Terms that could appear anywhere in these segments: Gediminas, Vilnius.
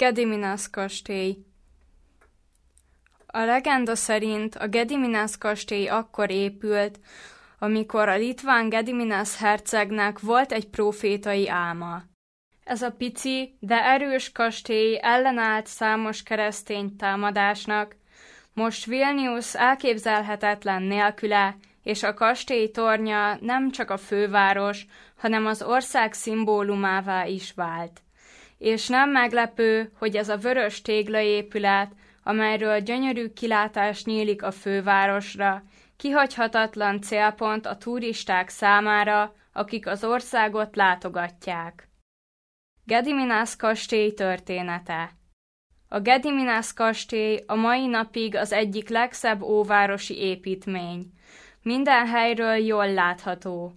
Gediminas kastély. A legenda szerint a Gediminas kastély akkor épült, amikor a litván Gediminas hercegnek volt egy prófétai álma. Ez a pici, de erős kastély ellenállt számos keresztény támadásnak, most Vilnius elképzelhetetlen nélküle, és a kastély tornya nem csak a főváros, hanem az ország szimbólumává is vált. És nem meglepő, hogy ez a vörös téglaépület, amelyről gyönyörű kilátás nyílik a fővárosra, kihagyhatatlan célpont a turisták számára, akik az országot látogatják. Gediminas kastély története. A Gediminas kastély a mai napig az egyik legszebb óvárosi építmény. Minden helyről jól látható.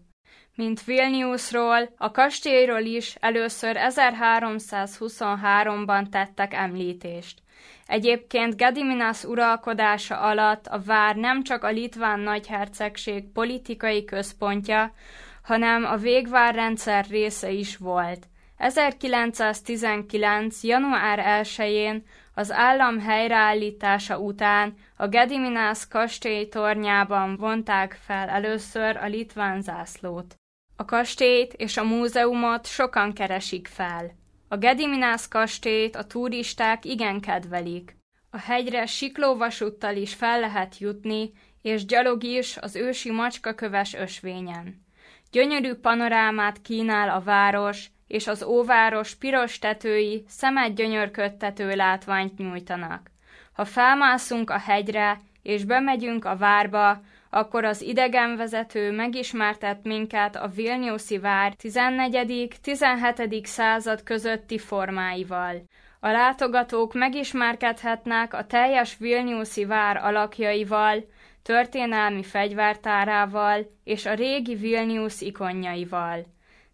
Mint Vilniusról, a kastélyról is először 1323-ban tettek említést. Egyébként Gediminas uralkodása alatt a vár nem csak a litván nagyhercegség politikai központja, hanem a végvárrendszer része is volt. 1919. január 1-én az állam helyreállítása után a Gediminas kastély tornyában vonták fel először a litván zászlót. A kastélyt és a múzeumot sokan keresik fel. A Gediminas kastélyt a turisták igen kedvelik. A hegyre siklóvasúttal is fel lehet jutni, és gyalog is az ősi macskaköves ösvényen. Gyönyörű panorámát kínál a város, és az óváros piros tetői szemet gyönyörködtető látványt nyújtanak. Ha felmászunk a hegyre, és bemegyünk a várba, akkor az idegenvezető megismertet minket a vilniuszi vár 14.-17. század közötti formáival. A látogatók megismerkedhetnek a teljes vilniuszi vár alakjaival, történelmi fegyvertárával és a régi Vilnius ikonjaival.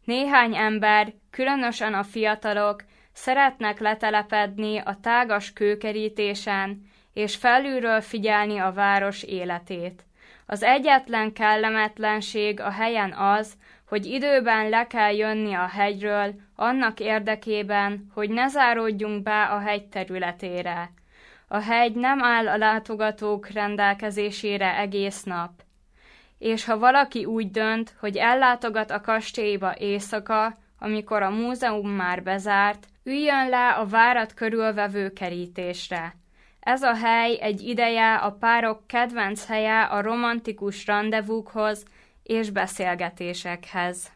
Néhány ember, különösen a fiatalok, szeretnek letelepedni a tágas kőkerítésen és felülről figyelni a város életét. Az egyetlen kellemetlenség a helyen az, hogy időben le kell jönni a hegyről annak érdekében, hogy ne záródjunk be a hegy területére. A hegy nem áll a látogatók rendelkezésére egész nap. És ha valaki úgy dönt, hogy ellátogat a kastélyba éjszaka, amikor a múzeum már bezárt, üljön le a várat körülvevő kerítésre. Ez a hely egy ideje a párok kedvenc helye a romantikus randevúkhoz és beszélgetésekhez.